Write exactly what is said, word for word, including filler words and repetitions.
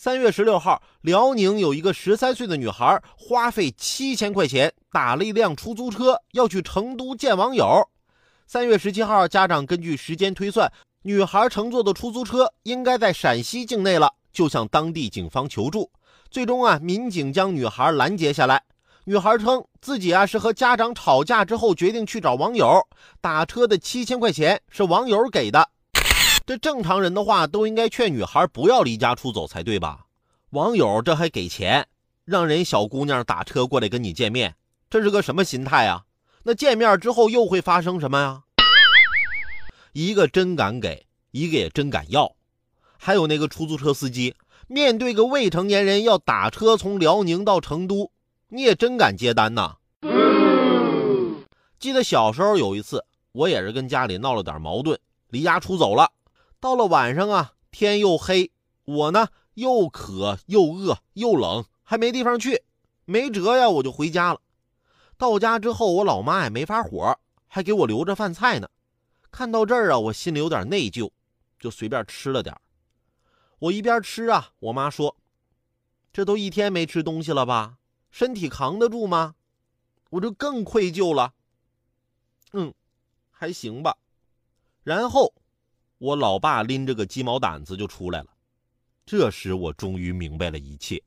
三月十六号，辽宁有一个十三岁的女孩花费七千块钱打了一辆出租车，要去成都见网友。三月十七号，家长根据时间推算，女孩乘坐的出租车应该在陕西境内了，就向当地警方求助。最终啊，民警将女孩拦截下来。女孩称自己啊是和家长吵架之后决定去找网友，打车的七千块钱是网友给的。这正常人的话都应该劝女孩不要离家出走才对吧？网友这还给钱，让人小姑娘打车过来跟你见面，这是个什么心态啊？那见面之后又会发生什么呀？一个真敢给，一个也真敢要。还有那个出租车司机，面对个未成年人要打车从辽宁到成都，你也真敢接单呐、嗯、记得小时候有一次，我也是跟家里闹了点矛盾，离家出走了。到了晚上啊，天又黑，我呢又渴又饿又冷，还没地方去，没辙呀，我就回家了。到家之后，我老妈也没发火，还给我留着饭菜呢。看到这儿啊，我心里有点内疚，就随便吃了点。我一边吃啊，我妈说，这都一天没吃东西了吧，身体扛得住吗？我就更愧疚了。嗯，还行吧。然后我老爸拎着个鸡毛掸子就出来了，这时我终于明白了一切。